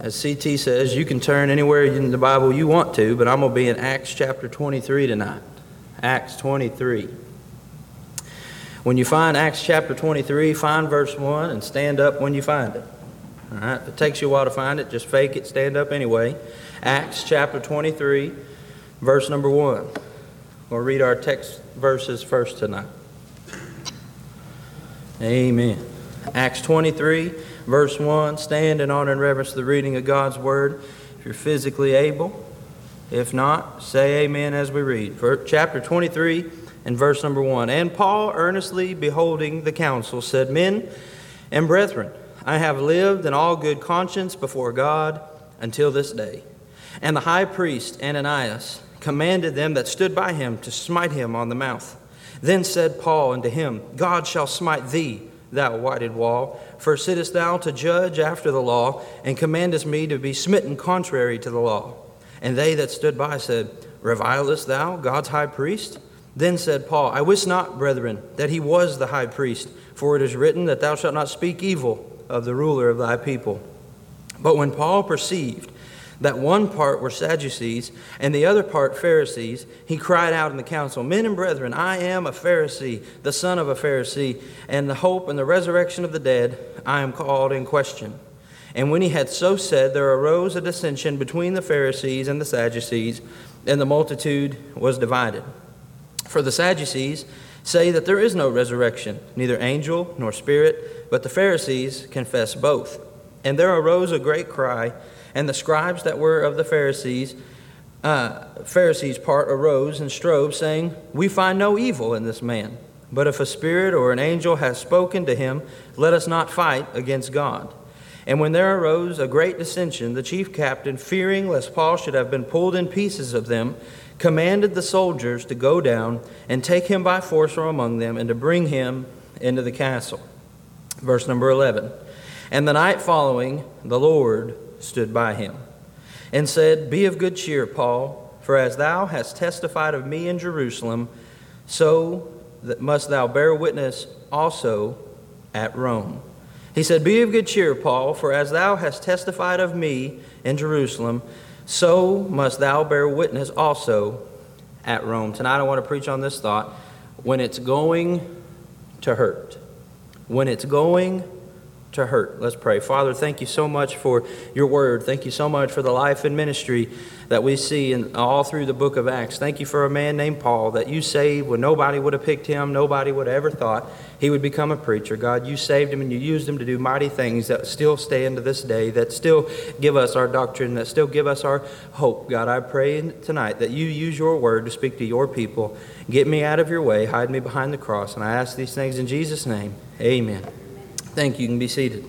As CT says, you can turn anywhere in the Bible you want to, but I'm going to be in Acts chapter 23 tonight. Acts 23. When you find Acts chapter 23, find verse 1 and stand up when you find it. All right? If it takes you a while to find it, just fake it, stand up anyway. Acts chapter 23, verse number 1. We'll read our text verses first tonight. Amen. Acts 23, verse 1, stand in honor and reverence to the reading of God's word if you're physically able. If not, say amen as we read. For chapter 23 and verse number 1. And Paul, earnestly beholding the council, said, Men and brethren, I have lived in all good conscience before God until this day. And the high priest Ananias commanded them that stood by him to smite him on the mouth. Then said Paul unto him, God shall smite thee, thou whited wall, for sittest thou to judge after the law, and commandest me to be smitten contrary to the law. And they that stood by said, Revilest thou God's high priest? Then said Paul, I wist not, brethren, that he was the high priest, for it is written that thou shalt not speak evil of the ruler of thy people. But when Paul perceived that one part were Sadducees and the other part Pharisees, he cried out in the council, Men and brethren, I am a Pharisee, the son of a Pharisee, and the hope and the resurrection of the dead I am called in question. And when he had so said, there arose a dissension between the Pharisees and the Sadducees, and the multitude was divided. For the Sadducees say that there is no resurrection, neither angel nor spirit, but the Pharisees confess both. And there arose a great cry, and the scribes that were of the Pharisees' part arose and strove, saying, We find no evil in this man, but if a spirit or an angel has spoken to him, let us not fight against God. And when there arose a great dissension, the chief captain, fearing lest Paul should have been pulled in pieces of them, commanded the soldiers to go down and take him by force from among them and to bring him into the castle. Verse number 11. And the night following, the Lord stood by him and said, Be of good cheer, Paul, for as thou hast testified of me in Jerusalem, so that must thou bear witness also at Rome. He said, Be of good cheer, Paul, for as thou hast testified of me in Jerusalem, so must thou bear witness also at Rome. Tonight I want to preach on this thought, when it's going to hurt. When it's going to hurt. Let's pray. Father, thank you so much for your word. Thank you so much for the life and ministry that we see all through the book of Acts. Thank you for a man named Paul that you saved when nobody would have picked him, nobody would have ever thought he would become a preacher. God, you saved him and you used him to do mighty things that still stand to this day, that still give us our doctrine, that still give us our hope. God, I pray tonight that you use your word to speak to your people. Get me out of your way, hide me behind the cross, and I ask these things in Jesus' name. Amen. Thank you. You can be seated.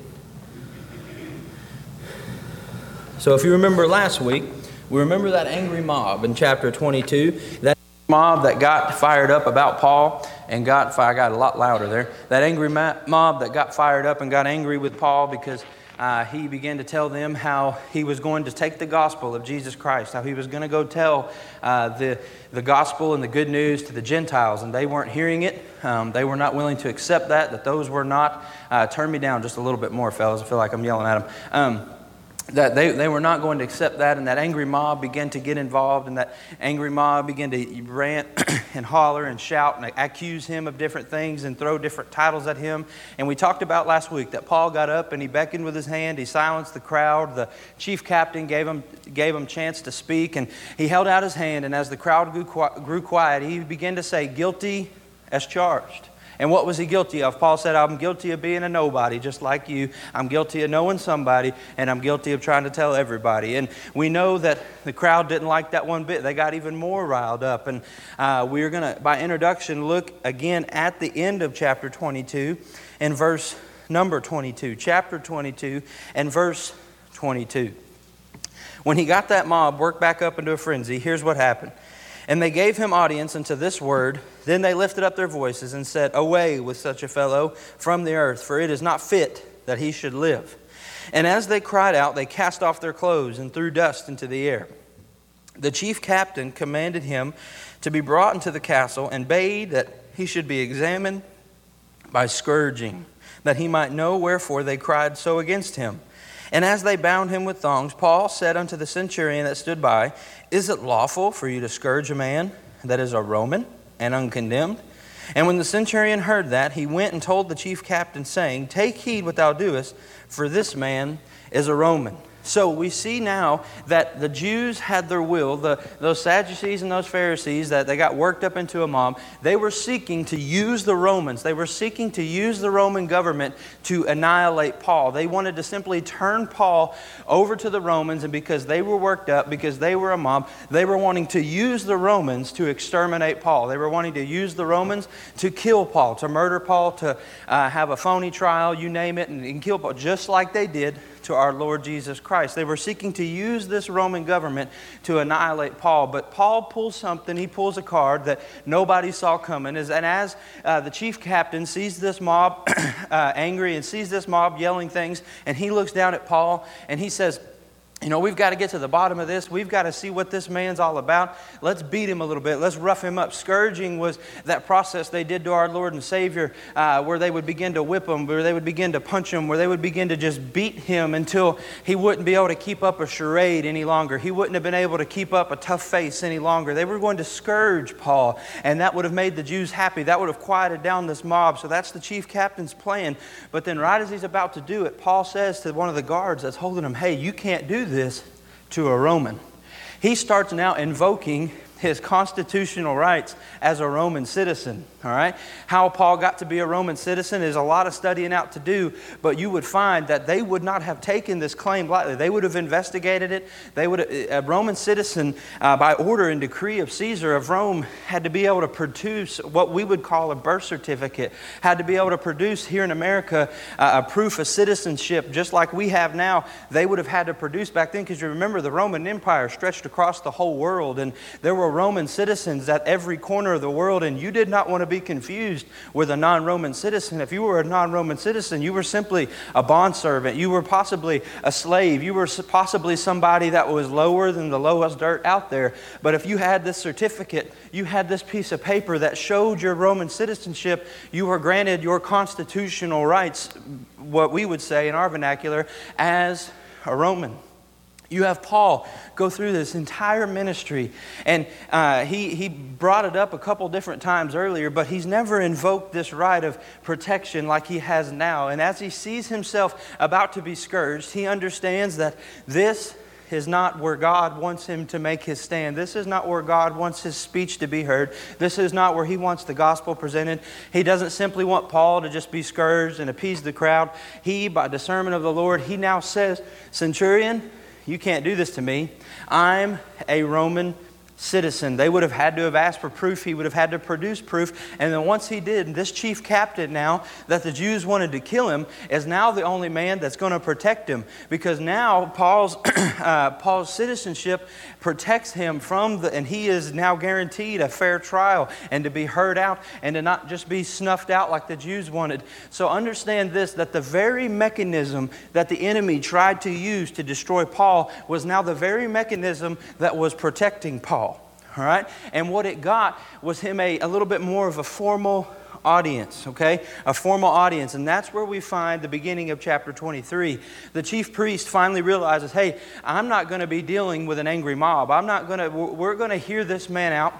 So if you remember last week, we remember that angry mob in chapter 22, that mob that got fired up about Paul and I got a lot louder there. That angry mob that got fired up and got angry with Paul because he began to tell them how he was going to take the gospel of Jesus Christ, how he was going to go tell the gospel and the good news to the Gentiles, and they weren't hearing it. They were not willing to accept that those were not. Turn me down just a little bit more, fellas. I feel like I'm yelling at them. That they were not going to accept that, and that angry mob began to get involved, and that angry mob began to rant and holler and shout and accuse him of different things and throw different titles at him. And we talked about last week that Paul got up and he beckoned with his hand. He silenced the crowd. The chief captain gave him chance to speak, and he held out his hand, and as the crowd grew quiet, he began to say, Guilty as charged. And what was he guilty of? Paul said, I'm guilty of being a nobody, just like you. I'm guilty of knowing somebody, and I'm guilty of trying to tell everybody. And we know that the crowd didn't like that one bit. They got even more riled up. And we're going to, by introduction, look again at the end of chapter 22 and verse number 22. Chapter 22 and verse 22. When he got that mob worked back up into a frenzy, here's what happened. And they gave him audience unto this word. Then they lifted up their voices and said, Away with such a fellow from the earth, for it is not fit that he should live. And as they cried out, they cast off their clothes and threw dust into the air. The chief captain commanded him to be brought into the castle and bade that he should be examined by scourging, that he might know wherefore they cried so against him. And as they bound him with thongs, Paul said unto the centurion that stood by, Is it lawful for you to scourge a man that is a Roman and uncondemned? And when the centurion heard that, he went and told the chief captain, saying, Take heed what thou doest, for this man is a Roman. So we see now that the Jews had their will. Those Sadducees and those Pharisees that they got worked up into a mob, they were seeking to use the Romans. They were seeking to use the Roman government to annihilate Paul. They wanted to simply turn Paul over to the Romans, and because they were worked up, because they were a mob, they were wanting to use the Romans to exterminate Paul. They were wanting to use the Romans to kill Paul, to murder Paul, to have a phony trial, you name it, and kill Paul, just like they did to our Lord Jesus Christ. They were seeking to use this Roman government to annihilate Paul. But Paul pulls something. He pulls a card that nobody saw coming. And as the chief captain sees this mob angry and sees this mob yelling things, and he looks down at Paul and he says, we've got to get to the bottom of this. We've got to see what this man's all about. Let's beat him a little bit. Let's rough him up. Scourging was that process they did to our Lord and Savior where they would begin to whip him, where they would begin to punch him, where they would begin to just beat him until he wouldn't be able to keep up a charade any longer. He wouldn't have been able to keep up a tough face any longer. They were going to scourge Paul, and that would have made the Jews happy. That would have quieted down this mob. So that's the chief captain's plan. But then right as he's about to do it, Paul says to one of the guards that's holding him, Hey, you can't do this to a Roman. He starts now invoking his constitutional rights as a Roman citizen, all right? How Paul got to be a Roman citizen is a lot of studying out to do, but you would find that they would not have taken this claim lightly. They would have investigated it. A Roman citizen, by order and decree of Caesar of Rome, had to be able to produce what we would call a birth certificate, had to be able to produce here in America a proof of citizenship, just like we have now. They would have had to produce back then, because you remember the Roman Empire stretched across the whole world, and there were Roman citizens at every corner of the world, and you did not want to be confused with a non-Roman citizen. If you were a non-Roman citizen, you were simply a bondservant. You were possibly a slave. You were possibly somebody that was lower than the lowest dirt out there. But if you had this certificate, you had this piece of paper that showed your Roman citizenship, you were granted your constitutional rights, what we would say in our vernacular, as a Roman. You have Paul go through this entire ministry, and he brought it up a couple different times earlier, but he's never invoked this right of protection like he has now. And as he sees himself about to be scourged, he understands that this is not where God wants him to make his stand. This is not where God wants his speech to be heard. This is not where he wants the gospel presented. He doesn't simply want Paul to just be scourged and appease the crowd. He, by discernment of the Lord, he now says, Centurion, you can't do this to me. I'm a Roman citizen. They would have had to have asked for proof. He would have had to produce proof. And then once he did, this chief captain now that the Jews wanted to kill him is now the only man that's going to protect him, because now Paul's citizenship protects him and he is now guaranteed a fair trial and to be heard out and to not just be snuffed out like the Jews wanted. So understand this, that the very mechanism that the enemy tried to use to destroy Paul was now the very mechanism that was protecting Paul. All right? And what it got was him a little bit more of a formal audience, okay? A formal audience. And that's where we find the beginning of chapter 23. The chief priest finally realizes, hey, I'm not going to be dealing with an angry mob. We're going to hear this man out.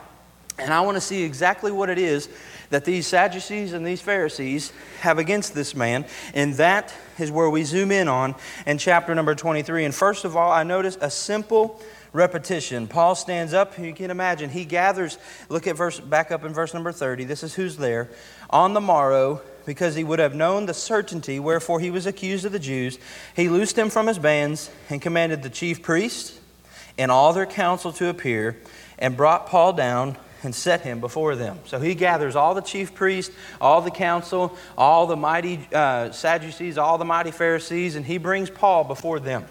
And I want to see exactly what it is that these Sadducees and these Pharisees have against this man. And that is where we zoom in on in chapter number 23. And first of all, I notice a simple repetition. Paul stands up, you can imagine, he gathers, look at back up in verse number 30, this is who's there, on the morrow, because he would have known the certainty wherefore he was accused of the Jews, he loosed him from his bands and commanded the chief priests and all their council to appear, and brought Paul down and set him before them. So he gathers all the chief priests, all the council, all the mighty Sadducees, all the mighty Pharisees, and he brings Paul before them.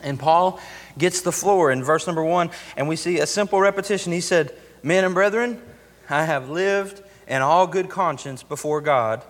And Paul gets the floor in verse number 1, and we see a simple repetition. He said, Men and brethren, I have lived in all good conscience before God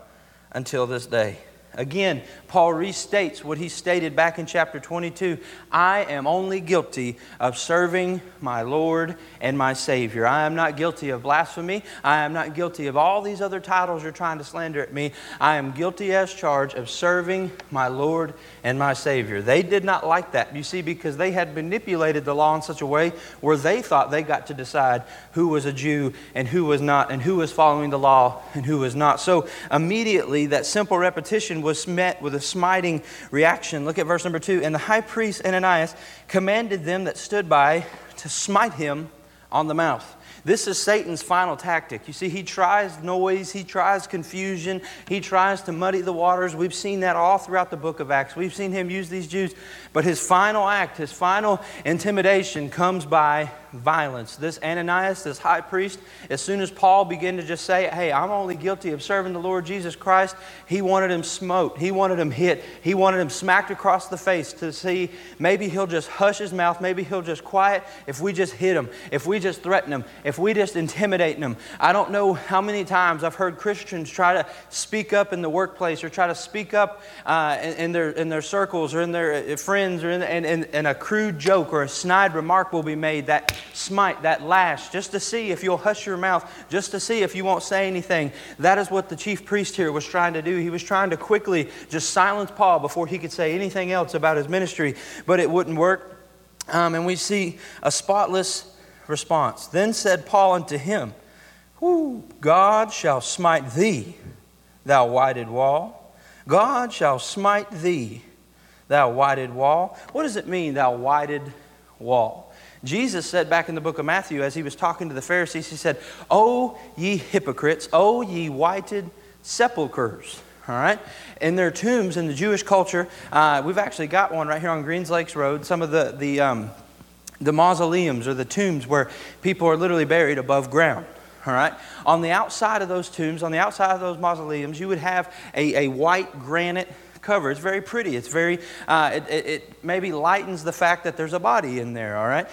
until this day. Again, Paul restates what he stated back in chapter 22. I am only guilty of serving my Lord and my Savior. I am not guilty of blasphemy. I am not guilty of all these other titles you're trying to slander at me. I am guilty as charged of serving my Lord and my Savior. They did not like that, you see, because they had manipulated the law in such a way where they thought they got to decide who was a Jew and who was not, and who was following the law and who was not. So immediately that simple repetition was met with a smiting reaction. Look at verse number 2. And the high priest Ananias commanded them that stood by to smite him on the mouth. This is Satan's final tactic. You see, he tries noise, he tries confusion, he tries to muddy the waters. We've seen that all throughout the book of Acts. We've seen him use these Jews. But his final act, his final intimidation comes by violence. This Ananias, this high priest, as soon as Paul began to just say, hey, I'm only guilty of serving the Lord Jesus Christ, he wanted him smote, he wanted him hit, he wanted him smacked across the face to see maybe he'll just hush his mouth, maybe he'll just quiet if we just hit him, if we just threaten him, if we just intimidate them. I don't know how many times I've heard Christians try to speak up in the workplace or try to speak up in their circles or in their friends, or and a crude joke or a snide remark will be made, that smite, that lash, just to see if you'll hush your mouth, just to see if you won't say anything. That is what the chief priest here was trying to do. He was trying to quickly just silence Paul before he could say anything else about his ministry, but it wouldn't work. And we see a spotless response. Then said Paul unto him, God shall smite thee, thou whited wall. God shall smite thee, thou whited wall. What does it mean, thou whited wall? Jesus said back in the book of Matthew, as he was talking to the Pharisees, he said, O ye hypocrites, O ye whited sepulchres. All right? In their tombs in the Jewish culture, we've actually got one right here on Greens Lakes Road. Some of the mausoleums or the tombs where people are literally buried above ground, all right? On the outside of those tombs, on the outside of those mausoleums, you would have a white granite cover. It's very pretty. It's very, it maybe lightens the fact that there's a body in there, all right?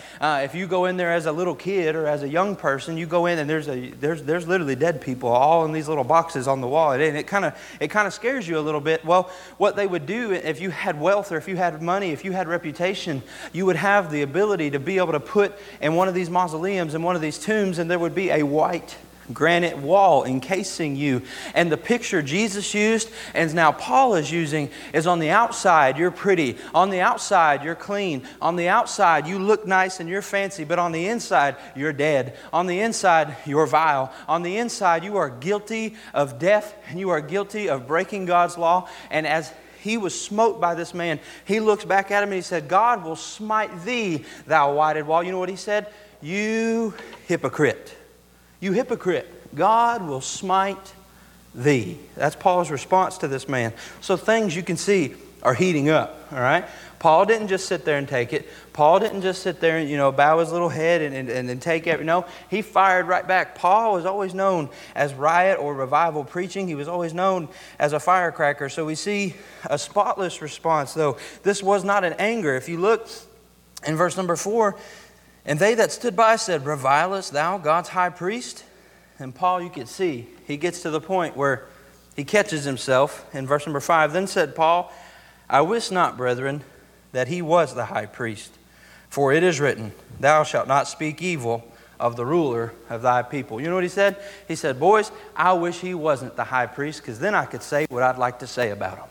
If you go in there as a little kid or as a young person, you go in and there's literally dead people all in these little boxes on the wall, and it kind of scares you a little bit. Well, what they would do if you had wealth or if you had money, if you had reputation, you would have the ability to be able to put in one of these mausoleums, in one of these tombs, and there would be a white granite wall encasing you. And the picture Jesus used and now Paul is using is, on the outside you're pretty, on the outside you're clean, on the outside you look nice and you're fancy, but on the inside you're dead, on the inside you're vile, on the inside you are guilty of death and you are guilty of breaking God's law. And as he was smote by this man, he looks back at him and he said, God will smite thee, thou whited wall. You know what he said? You hypocrite. You hypocrite, God will smite thee. That's Paul's response to this man. So things you can see are heating up, all right? Paul didn't just sit there and take it. Paul didn't just sit there and, bow his little head and take it. No, he fired right back. Paul was always known as riot or revival preaching. He was always known as a firecracker. So we see a spotless response, though. This was not an anger. If you look in verse number 4, and they that stood by said, Revilest thou God's high priest? And Paul, you could see, he gets to the point where he catches himself. In verse number 5, then said Paul, I wist not, brethren, that he was the high priest. For it is written, Thou shalt not speak evil of the ruler of thy people. You know what he said? He said, boys, I wish he wasn't the high priest, because then I could say what I'd like to say about him.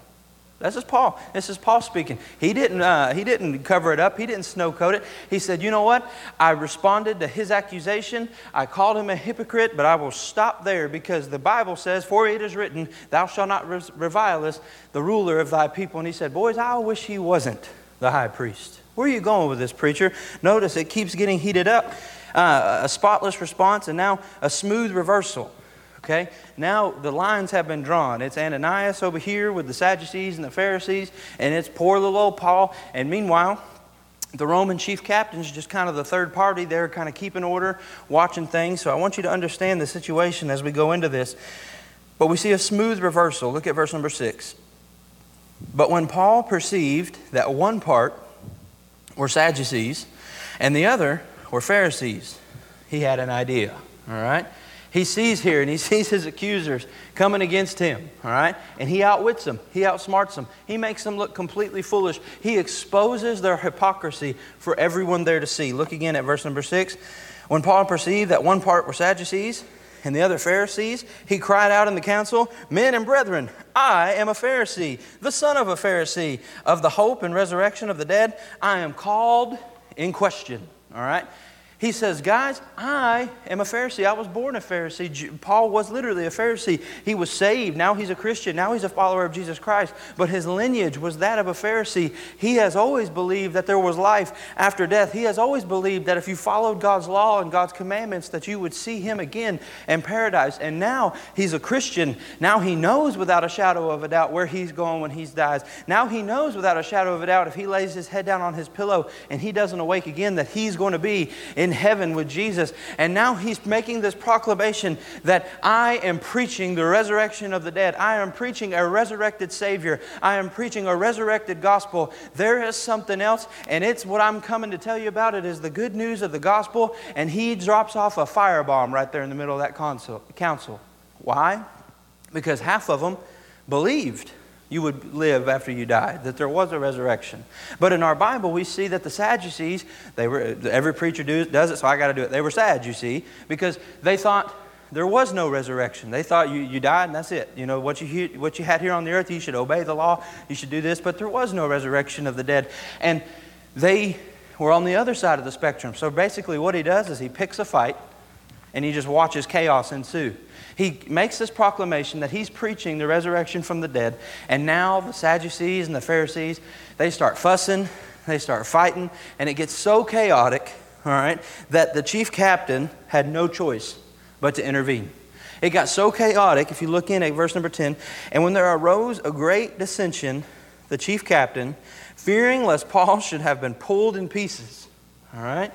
This is Paul. This is Paul speaking. He didn't cover it up. He didn't snow coat it. He said, you know what? I responded to his accusation. I called him a hypocrite, but I will stop there, because the Bible says, for it is written, thou shalt not revilest the ruler of thy people. And he said, boys, I wish he wasn't the high priest. Where are you going with this, preacher? Notice it keeps getting heated up. A spotless response, and now a smooth reversal. Okay, now the lines have been drawn. It's Ananias over here with the Sadducees and the Pharisees, and it's poor little old Paul. And meanwhile, the Roman chief captain's just kind of the third party. They're kind of keeping order, watching things. So I want you to understand the situation as we go into this. But we see a smooth reversal. Look at verse number 6. But when Paul perceived that one part were Sadducees and the other were Pharisees, he had an idea, all right? He sees here and he sees his accusers coming against him, all right? And he outwits them. He outsmarts them. He makes them look completely foolish. He exposes their hypocrisy for everyone there to see. Look again at verse number 6. When Paul perceived that one part were Sadducees and the other Pharisees, he cried out in the council, "Men and brethren, I am a Pharisee, the son of a Pharisee. Of the hope and resurrection of the dead, I am called in question." All right? He says, guys, I am a Pharisee. I was born a Pharisee. Paul was literally a Pharisee. He was saved. Now he's a Christian. Now he's a follower of Jesus Christ. But his lineage was that of a Pharisee. He has always believed that there was life after death. He has always believed that if you followed God's law and God's commandments, that you would see him again in paradise. And now he's a Christian. Now he knows without a shadow of a doubt where he's going when he dies. Now he knows without a shadow of a doubt if he lays his head down on his pillow and he doesn't awake again, that he's going to be in heaven with Jesus. And now he's making this proclamation that I am preaching the resurrection of the dead. I am preaching a resurrected Savior. I am preaching a resurrected gospel. There is something else, and it's what I'm coming to tell you about. It is the good news of the gospel, and he drops off a firebomb right there in the middle of that council. Why? Because half of them believed you would live after you died, that there was a resurrection. But in our Bible, we see that the Sadducees, they were, every preacher does it, so I got to do it. They were sad, you see, because they thought there was no resurrection. They thought you died and that's it. You know, what you had here on the earth, you should obey the law, you should do this, but there was no resurrection of the dead. And they were on the other side of the spectrum. So basically what he does is he picks a fight and he just watches chaos ensue. He makes this proclamation that he's preaching the resurrection from the dead. And now the Sadducees and the Pharisees, they start fussing, they start fighting, and it gets so chaotic, all right, that the chief captain had no choice but to intervene. It got so chaotic, if you look in at verse number 10, and when there arose a great dissension, the chief captain, fearing lest Paul should have been pulled in pieces, all right?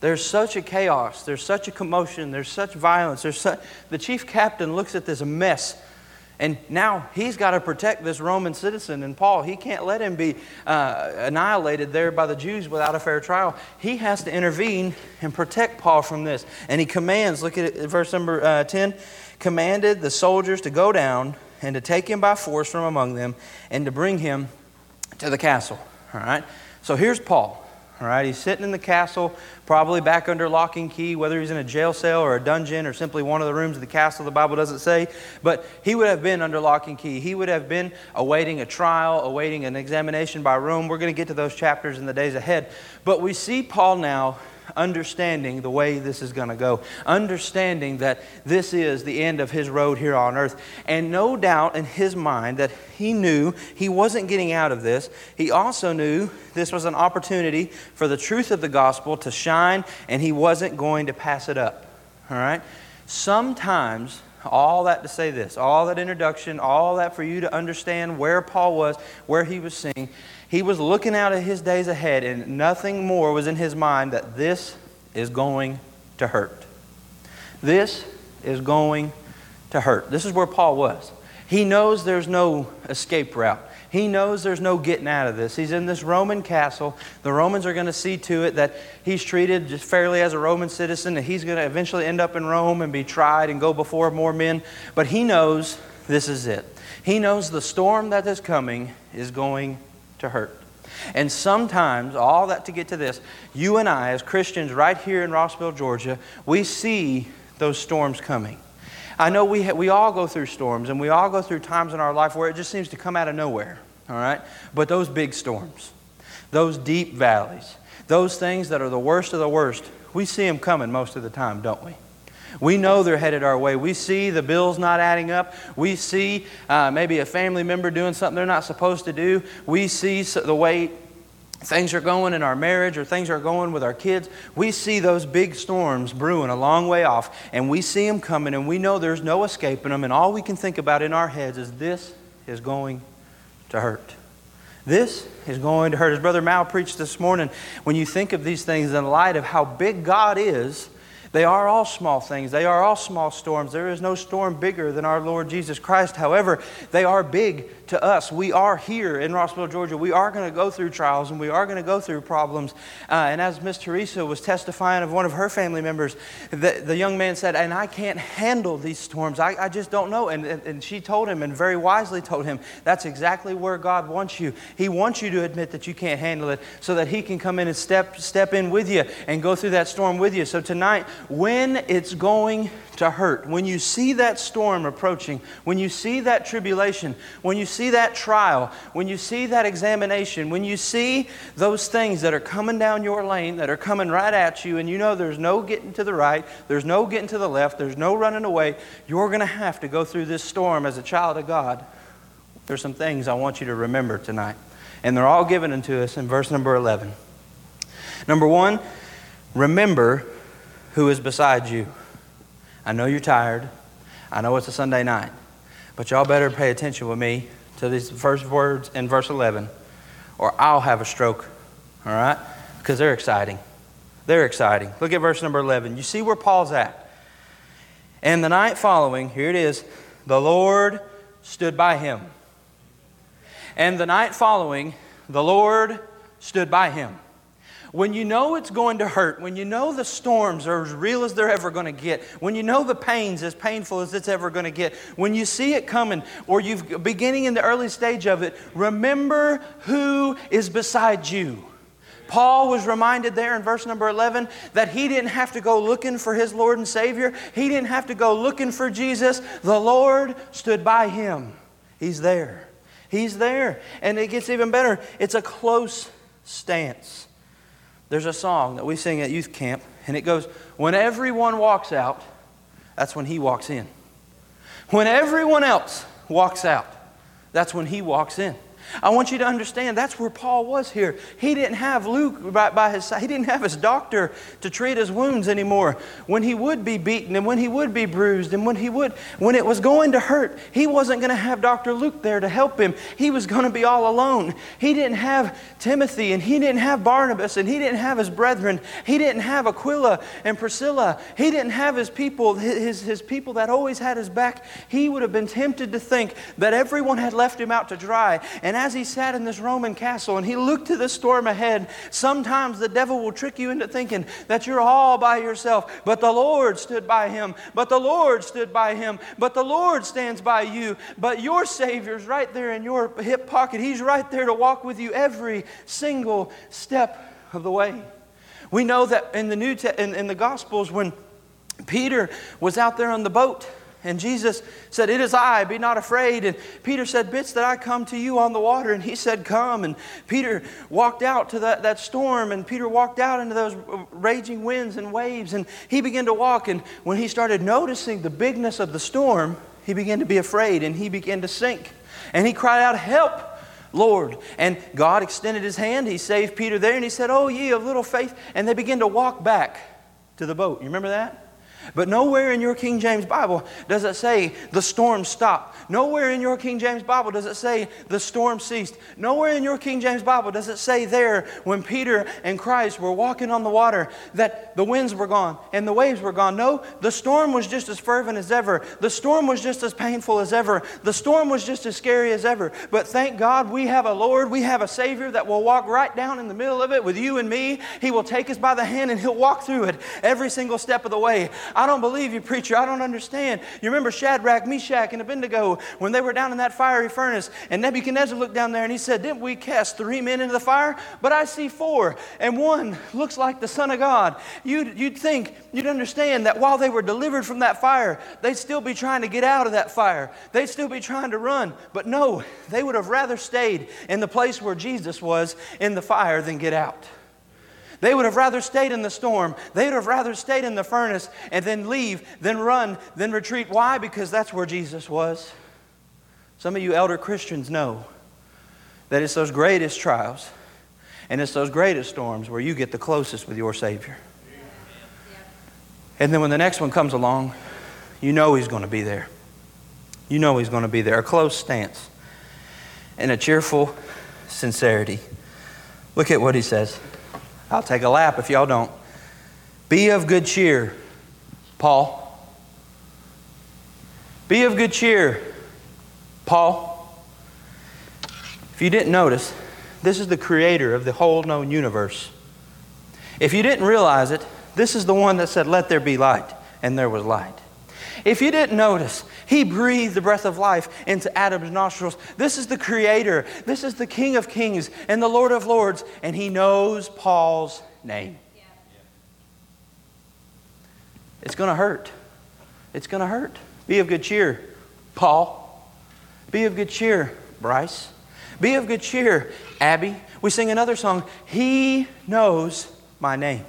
There's such a chaos, there's such a commotion, there's such violence, the chief captain looks at this mess, and now he's got to protect this Roman citizen, and Paul, he can't let him be annihilated there by the Jews without a fair trial. He has to intervene and protect Paul from this, and he commands, look at verse number 10, commanded the soldiers to go down and to take him by force from among them and to bring him to the castle, all right? So here's Paul. All right, he's sitting in the castle, probably back under lock and key, whether he's in a jail cell or a dungeon or simply one of the rooms of the castle, the Bible doesn't say. But he would have been under lock and key. He would have been awaiting a trial, awaiting an examination by Rome. We're going to get to those chapters in the days ahead. But we see Paul now understanding the way this is going to go, understanding that this is the end of his road here on earth. And no doubt in his mind that he knew he wasn't getting out of this. He also knew this was an opportunity for the truth of the gospel to shine, and he wasn't going to pass it up. All right? Sometimes, all that to say this, all that introduction, all that for you to understand where Paul was, where he was seeing, he was looking out at his days ahead, and nothing more was in his mind that this is going to hurt. This is going to hurt. This is where Paul was. He knows there's no escape route. He knows there's no getting out of this. He's in this Roman castle. The Romans are going to see to it that he's treated just fairly as a Roman citizen, and he's going to eventually end up in Rome and be tried and go before more men. But he knows this is it. He knows the storm that is coming is going to hurt. And sometimes, all that to get to this, you and I as Christians right here in Rossville, Georgia, we see those storms coming. I know we all go through storms, and we all go through times in our life where it just seems to come out of nowhere, all right? But those big storms, those deep valleys, those things that are the worst of the worst, we see them coming most of the time, don't we? We know they're headed our way. We see the bills not adding up. We see maybe a family member doing something they're not supposed to do. We see the way things are going in our marriage or things are going with our kids. We see those big storms brewing a long way off, and we see them coming, and we know there's no escaping them, and all we can think about in our heads is this is going to hurt. This is going to hurt. As Brother Mal preached this morning, when you think of these things in light of how big God is, they are all small things. They are all small storms. There is no storm bigger than our Lord Jesus Christ. However, they are big to us. We are here in Rossville, Georgia. We are going to go through trials and we are going to go through problems. And as Miss Teresa was testifying of one of her family members, the young man said, and I can't handle these storms. I just don't know. And she told him, and very wisely told him, that's exactly where God wants you. He wants you to admit that you can't handle it so that he can come in and step in with you and go through that storm with you. So tonight, when it's going to hurt, when you see that storm approaching, when you see that tribulation, when you see that trial, when you see that examination, when you see those things that are coming down your lane, that are coming right at you, and you know there's no getting to the right, there's no getting to the left, there's no running away, you're going to have to go through this storm as a child of God. There's some things I want you to remember tonight, and they're all given unto us in verse number 11. Number one, remember who is beside you. I know you're tired. I know it's a Sunday night, but y'all better pay attention with me to these first words in verse 11, or I'll have a stroke, all right? Because they're exciting. They're exciting. Look at verse number 11. You see where Paul's at. And the night following, here it is, the Lord stood by him. And the night following, the Lord stood by him. When you know it's going to hurt, when you know the storms are as real as they're ever going to get, when you know the pain's as painful as it's ever going to get, when you see it coming or you're beginning in the early stage of it, remember who is beside you. Paul was reminded there in verse number 11 that he didn't have to go looking for his Lord and Savior. He didn't have to go looking for Jesus. The Lord stood by him. He's there. He's there. And it gets even better. It's a close stance. There's a song that we sing at youth camp, and it goes, when everyone walks out, that's when he walks in. When everyone else walks out, that's when he walks in. I want you to understand that's where Paul was here. He didn't have Luke by his side. He didn't have his doctor to treat his wounds anymore. When he would be beaten and when he would be bruised and when it was going to hurt, he wasn't going to have Dr. Luke there to help him. He was going to be all alone. He didn't have Timothy and he didn't have Barnabas and he didn't have his brethren. He didn't have Aquila and Priscilla. He didn't have his people, his people that always had his back. He would have been tempted to think that everyone had left him out to dry. And as he sat in this Roman castle and he looked to the storm ahead, sometimes the devil will trick you into thinking that you're all by yourself. But the Lord stood by him. But the Lord stood by him. But the Lord stands by you. But your Savior's right there in your hip pocket. He's right there to walk with you every single step of the way. We know that in the in the Gospels, when Peter was out there on the boat, and Jesus said, it is I, be not afraid. And Peter said, bidst that I come to you on the water. And he said, come. And Peter walked out to that storm. And Peter walked out into those raging winds and waves. And he began to walk. And when he started noticing the bigness of the storm, he began to be afraid. And he began to sink. And he cried out, help, Lord. And God extended his hand. He saved Peter there. And he said, oh, ye of little faith. And they began to walk back to the boat. You remember that? But nowhere in your King James Bible does it say the storm stopped. Nowhere in your King James Bible does it say the storm ceased. Nowhere in your King James Bible does it say there when Peter and Christ were walking on the water that the winds were gone and the waves were gone. No, the storm was just as fervent as ever. The storm was just as painful as ever. The storm was just as scary as ever. But thank God we have a Lord, we have a Savior that will walk right down in the middle of it with you and me. He will take us by the hand and He'll walk through it every single step of the way. I don't believe you, preacher. I don't understand. You remember Shadrach, Meshach, and Abednego when they were down in that fiery furnace, and Nebuchadnezzar looked down there and he said, didn't we cast 3 men into the fire? But I see 4, and one looks like the Son of God. You'd think, you'd understand that while they were delivered from that fire, they'd still be trying to get out of that fire. They'd still be trying to run. But no, they would have rather stayed in the place where Jesus was in the fire than get out. They would have rather stayed in the storm. They would have rather stayed in the furnace and then leave, then run, then retreat. Why? Because that's where Jesus was. Some of you elder Christians know that it's those greatest trials and it's those greatest storms where you get the closest with your Savior. And then when the next one comes along, you know He's going to be there. You know He's going to be there. A close stance and a cheerful sincerity. Look at what he says. I'll take a lap if y'all don't. Be of good cheer, Paul. Be of good cheer, Paul. If you didn't notice, this is the creator of the whole known universe. If you didn't realize it, this is the one that said, "Let there be light," and there was light. If you didn't notice, he breathed the breath of life into Adam's nostrils. This is the creator. This is the King of Kings and the Lord of Lords, and he knows Paul's name. Yeah. It's going to hurt. It's going to hurt. Be of good cheer, Paul. Be of good cheer, Bryce. Be of good cheer, Abby. We sing another song, "He Knows My Name."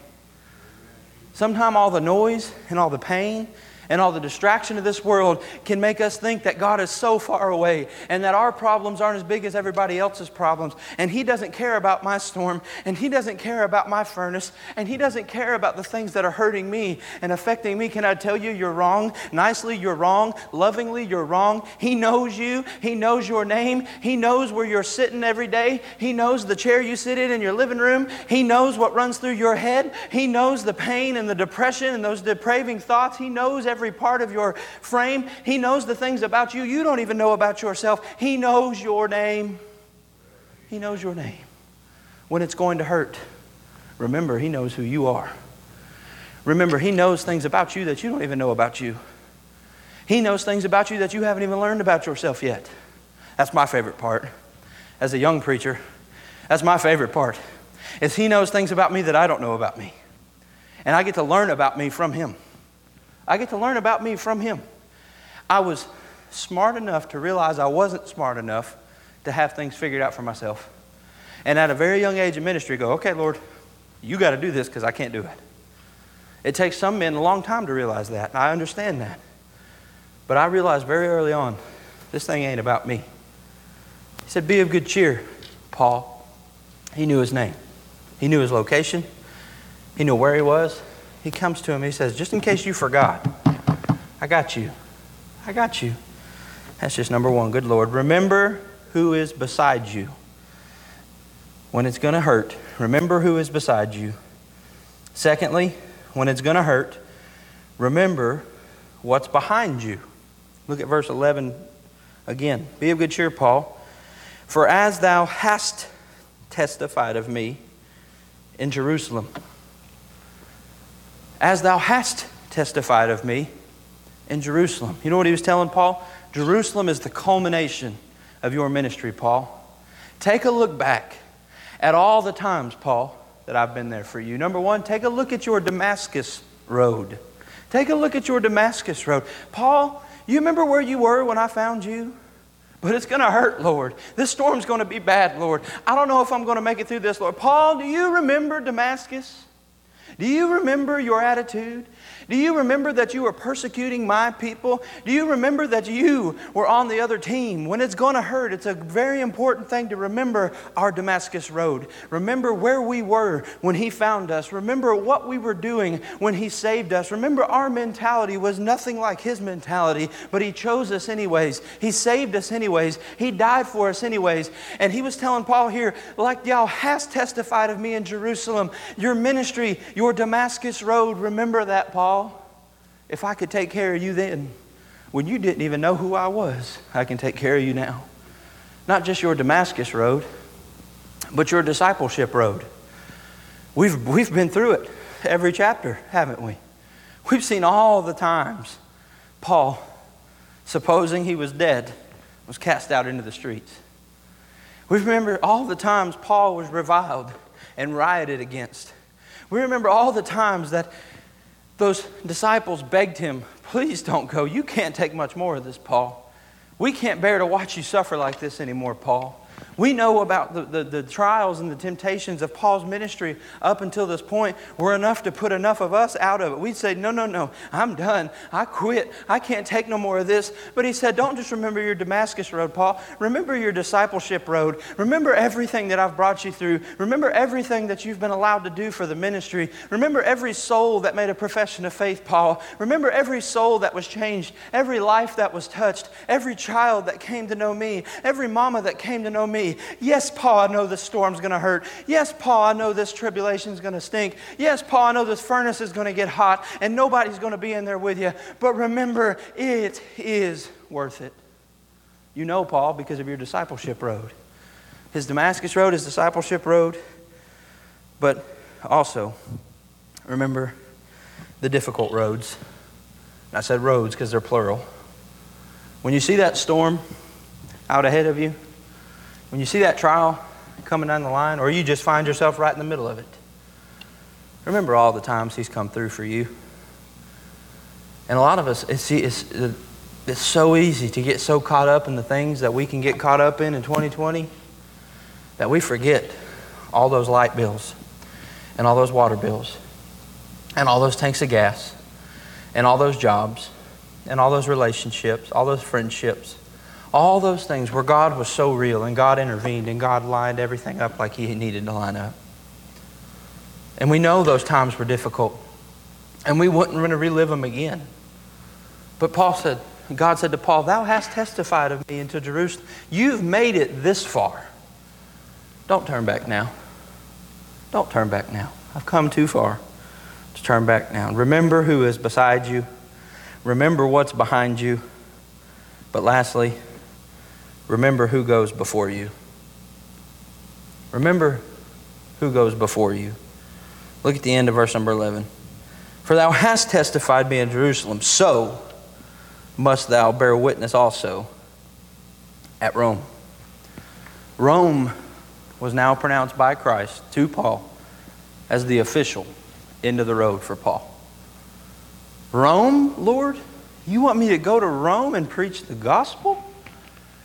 Sometime all the noise and all the pain and all the distraction of this world can make us think that God is so far away and that our problems aren't as big as everybody else's problems, and he doesn't care about my storm, and he doesn't care about my furnace, and he doesn't care about the things that are hurting me and affecting me. Can I tell you, you're wrong. Nicely, you're wrong. Lovingly, you're wrong. He knows you. He knows your name. He knows where you're sitting every day. He knows the chair you sit in your living room. He knows what runs through your head. He knows the pain and the depression and those depraving thoughts. He knows every part of your frame. He knows the things about you you don't even know about yourself. He knows your name. He knows your name. When it's going to hurt, remember, he knows who you are. Remember, he knows things about you that you don't even know about you. He knows things about you that you haven't even learned about yourself yet. That's my favorite part. As a young preacher, that's my favorite part, is he knows things about me that I don't know about me. And I get to learn about me from him. I get to learn about me from him. I was smart enough to realize I wasn't smart enough to have things figured out for myself. And at a very young age in ministry, go, "Okay, Lord, you got to do this because I can't do it." It takes some men a long time to realize that, and I understand that. But I realized very early on, this thing ain't about me. He said, "Be of good cheer, Paul." He knew his name. He knew his location. He knew where he was. He comes to him. He says, "Just in case you forgot, I got you. I got you." That's just number one. Good Lord, remember who is beside you. When it's going to hurt, remember who is beside you. Secondly, when it's going to hurt, remember what's behind you. Look at verse 11 again. "Be of good cheer, Paul, for as thou hast testified of me in Jerusalem." As thou hast testified of me in Jerusalem. You know what he was telling Paul? Jerusalem is the culmination of your ministry, Paul. Take a look back at all the times, Paul, that I've been there for you. Number one, take a look at your Damascus road. Take a look at your Damascus road. "Paul, you remember where you were when I found you? But it's going to hurt, Lord. This storm's going to be bad, Lord. I don't know if I'm going to make it through this, Lord. Paul, do you remember Damascus? Do you remember your attitude? Do you remember that you were persecuting my people? Do you remember that you were on the other team?" When it's going to hurt, it's a very important thing to remember our Damascus road. Remember where we were when he found us. Remember what we were doing when he saved us. Remember our mentality was nothing like his mentality, but he chose us anyways. He saved us anyways. He died for us anyways. And he was telling Paul here, like y'all has testified of me in Jerusalem, your ministry, your Damascus road, remember that, Paul. If I could take care of you then, when you didn't even know who I was, I can take care of you now. Not just your Damascus road, but your discipleship road. We've been through it every chapter, haven't we? We've seen all the times Paul, supposing he was dead, was cast out into the streets. We remember all the times Paul was reviled and rioted against. We remember all the times that those disciples begged him, "Please don't go. You can't take much more of this, Paul. We can't bear to watch you suffer like this anymore, Paul." We know about the trials and the temptations of Paul's ministry up until this point were enough to put enough of us out of it. We'd say, no, I'm done. I quit. I can't take no more of this. But he said, don't just remember your Damascus road, Paul. Remember your discipleship road. Remember everything that I've brought you through. Remember everything that you've been allowed to do for the ministry. Remember every soul that made a profession of faith, Paul. Remember every soul that was changed, every life that was touched, every child that came to know me, every mama that came to know me. Yes, Paul, I know this storm's going to hurt. Yes, Paul, I know this tribulation's going to stink. Yes, Paul, I know this furnace is going to get hot and nobody's going to be in there with you. But remember, it is worth it. You know, Paul, because of your discipleship road. his Damascus road, his discipleship road, but also remember the difficult roads. And I said roads because they're plural. When you see that storm out ahead of you, when you see that trial coming down the line, or you just find yourself right in the middle of it, remember all the times he's come through for you. And a lot of us, it's so easy to get so caught up in the things that we can get caught up in 2020 that we forget all those light bills and all those water bills and all those tanks of gas and all those jobs and all those relationships, all those friendships, all those things where God was so real and God intervened and God lined everything up like he needed to line up. And we know those times were difficult and we wouldn't want to relive them again. But God said to Paul, "Thou hast testified of me unto Jerusalem. You've made it this far. Don't turn back now. Don't turn back now. I've come too far to turn back now. Remember who is beside you. Remember what's behind you. But lastly, remember who goes before you." Remember who goes before you. Look at the end of verse number 11. "For thou hast testified me in Jerusalem, so must thou bear witness also at Rome." Rome was now pronounced by Christ to Paul as the official end of the road for Paul. "Rome, Lord? You want me to go to Rome and preach the gospel?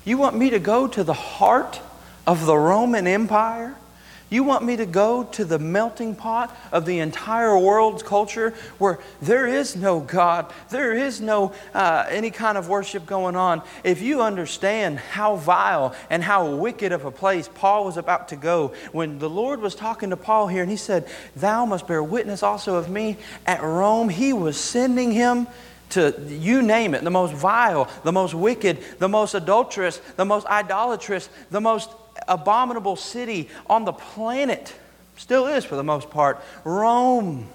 You want me to go to the heart of the Roman Empire? You want me to go to the melting pot of the entire world's culture where there is no God, there is no any kind of worship going on?" If you understand how vile and how wicked of a place Paul was about to go, when the Lord was talking to Paul here and he said, "Thou must bear witness also of me at Rome," he was sending him to, you name it, the most vile, the most wicked, the most adulterous, the most idolatrous, the most abominable city on the planet. Still is for the most part. Rome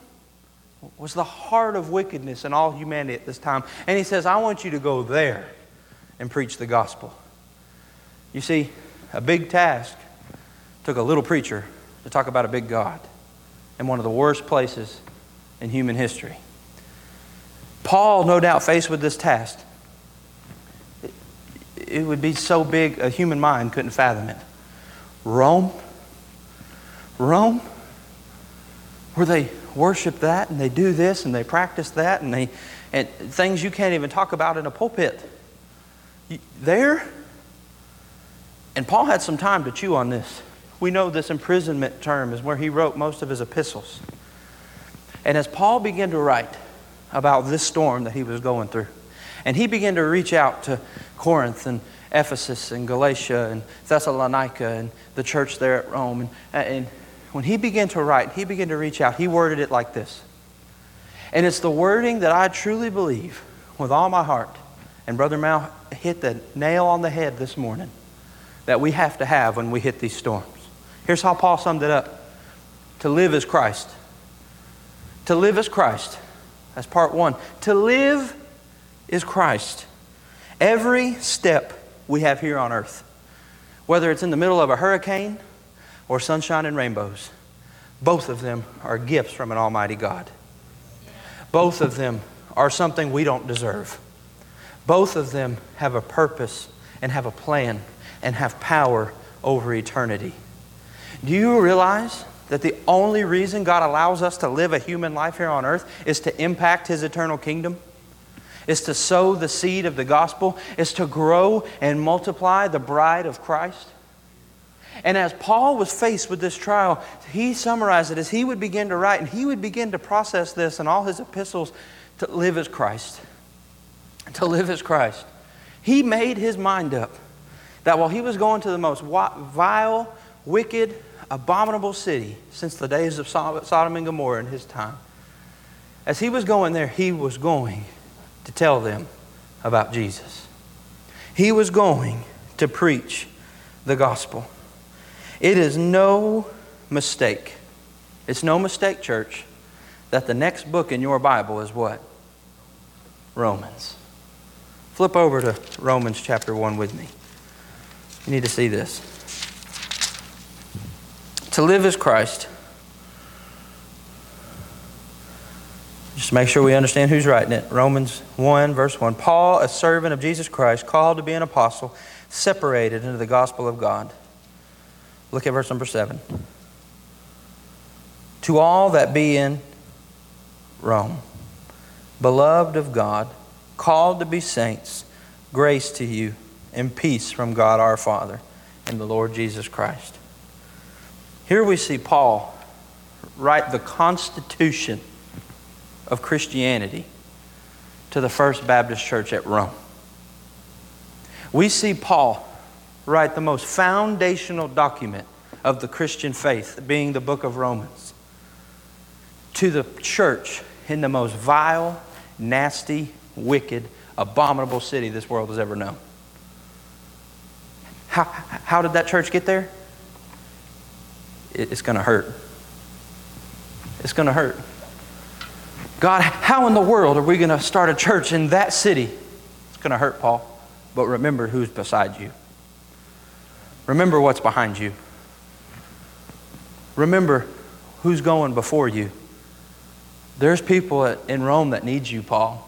was the heart of wickedness in all humanity at this time. And he says, "I want you to go there and preach the gospel." You see, a big task took a little preacher to talk about a big God in one of the worst places in human history. Paul, no doubt, faced with this task. It would be so big a human mind couldn't fathom it. Rome? Rome? Where they worship that and they do this and they practice that and things you can't even talk about in a pulpit. There? And Paul had some time to chew on this. We know this imprisonment term is where he wrote most of his epistles. And as Paul began to write about this storm that he was going through, and he began to reach out to Corinth and Ephesus and Galatia and Thessalonica and the church there at Rome. And when he began to write, he began to reach out. He worded it like this. And it's the wording that I truly believe with all my heart. And Brother Mal hit the nail on the head this morning that we have to have when we hit these storms. Here's how Paul summed it up. To live is Christ. To live is Christ. That's part one. To live is Christ. Every step we have here on earth, whether it's in the middle of a hurricane or sunshine and rainbows, both of them are gifts from an almighty God. Both of them are something we don't deserve. Both of them have a purpose and have a plan and have power over eternity. Do you realize that the only reason God allows us to live a human life here on earth is to impact His eternal kingdom? Is to sow the seed of the gospel, is to grow and multiply the bride of Christ. And as Paul was faced with this trial, he summarized it as he would begin to write, and he would begin to process this in all his epistles, to live as Christ. To live as Christ. He made his mind up that while he was going to the most vile, wicked, abominable city since the days of Sodom and Gomorrah in his time, as he was going there, he was going to tell them about Jesus. He was going to preach the gospel. It is no mistake. It's no mistake, church, that the next book in your Bible is what? Romans. Flip over to Romans chapter 1 with me. You need to see this. To live is Christ. Just make sure we understand who's writing it. Romans 1, verse 1. Paul, a servant of Jesus Christ, called to be an apostle, separated into the gospel of God. Look at verse number 7. To all that be in Rome, beloved of God, called to be saints, grace to you and peace from God our Father and the Lord Jesus Christ. Here we see Paul write the constitution of Christianity to the First Baptist Church at Rome. We see Paul write the most foundational document of the Christian faith, being the book of Romans, to the church in the most vile, nasty, wicked, abominable city this world has ever known. How did that church get there? It's going to hurt. It's going to hurt. God, how in the world are we going to start a church in that city? It's going to hurt, Paul. But remember who's beside you. Remember what's behind you. Remember who's going before you. There's people in Rome that need you, Paul.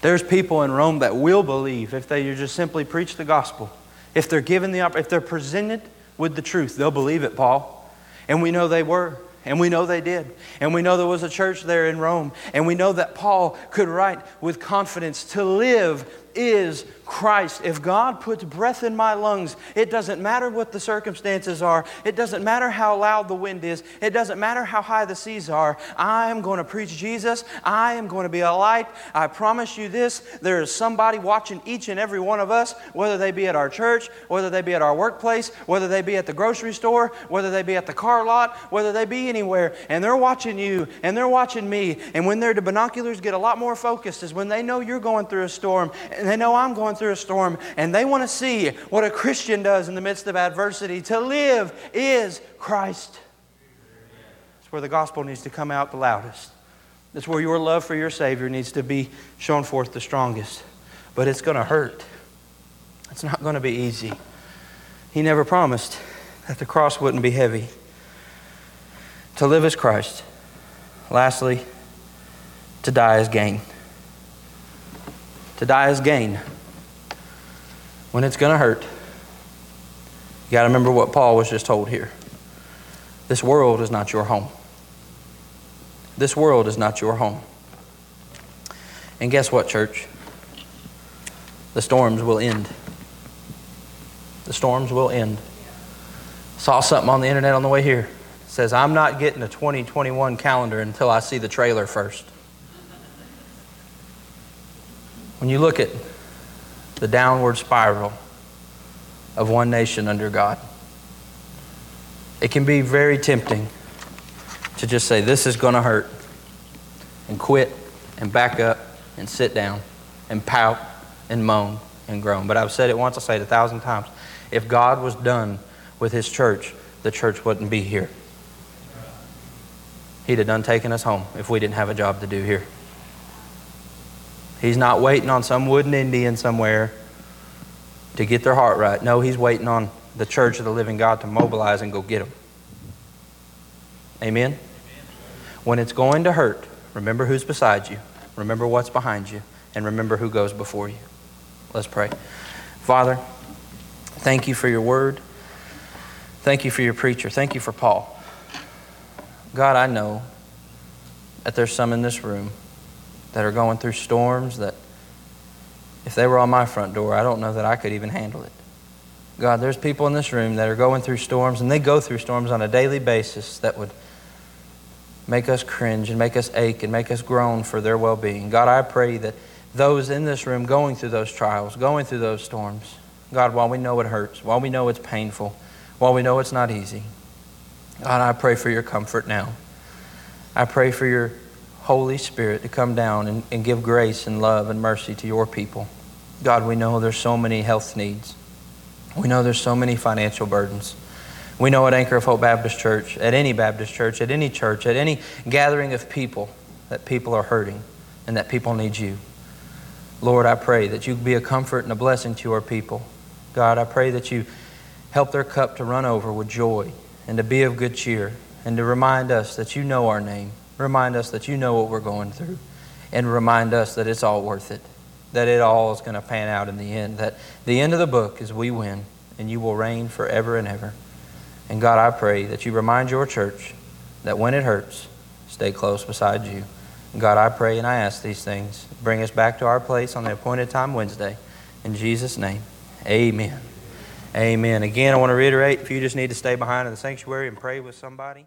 There's people in Rome that will believe if they just simply preach the gospel. If they're given the opportunity, if they're presented with the truth, they'll believe it, Paul. And we know they were. And we know they did. And we know there was a church there in Rome. And we know that Paul could write with confidence, to live is Christ. If God puts breath in my lungs, it doesn't matter what the circumstances are. It doesn't matter how loud the wind is. It doesn't matter how high the seas are. I am going to preach Jesus. I am going to be a light. I promise you this, there is somebody watching each and every one of us, whether they be at our church, whether they be at our workplace, whether they be at the grocery store, whether they be at the car lot, whether they be anywhere, and they're watching you, and they're watching me, and when their binoculars get a lot more focused is when they know you're going through a storm, and they know I'm going through a storm, and they want to see what a Christian does in the midst of adversity. To live is Christ. That's where the gospel needs to come out the loudest. That's where your love for your Savior needs to be shown forth the strongest. But it's going to hurt. It's not going to be easy. He never promised that the cross wouldn't be heavy. To live is Christ. Lastly, to die is gain. To die is gain. When it's going to hurt, you got to remember what Paul was just told here. This world is not your home. This world is not your home. And guess what, church? The storms will end. The storms will end. Saw something on the internet on the way here. It says, I'm not getting a 2021 calendar until I see the trailer first. When you look at the downward spiral of one nation under God, it can be very tempting to just say, this is going to hurt, and quit, and back up, and sit down, and pout, and moan, and groan. But I've said it once, I'll say it 1,000 times. If God was done with his church, the church wouldn't be here. He'd have done taking us home if we didn't have a job to do here. He's not waiting on some wooden Indian somewhere to get their heart right. No, he's waiting on the church of the living God to mobilize and go get them. Amen? Amen? When it's going to hurt, remember who's beside you. Remember what's behind you. And remember who goes before you. Let's pray. Father, thank you for your word. Thank you for your preacher. Thank you for Paul. God, I know that there's some in this room that are going through storms that if they were on my front door, I don't know that I could even handle it. God, there's people in this room that are going through storms, and they go through storms on a daily basis that would make us cringe and make us ache and make us groan for their well-being. God, I pray that those in this room going through those trials, going through those storms, God, while we know it hurts, while we know it's painful, while we know it's not easy, God, I pray for your comfort now. I pray for your Holy Spirit to come down and give grace and love and mercy to your people. God, we know there's so many health needs. We know there's so many financial burdens. We know at Anchor of Hope Baptist Church, at any Baptist church, at any gathering of people, that people are hurting and that people need you. Lord, I pray that you be a comfort and a blessing to our people. God, I pray that you help their cup to run over with joy and to be of good cheer, and to remind us that you know our name. Remind us that you know what we're going through, and remind us that it's all worth it, that it all is going to pan out in the end, that the end of the book is we win, and you will reign forever and ever. And God, I pray that you remind your church that when it hurts, stay close beside you. And God, I pray and I ask these things. Bring us back to our place on the appointed time Wednesday. In Jesus' name, amen. Amen. Again, I want to reiterate, if you just need to stay behind in the sanctuary and pray with somebody.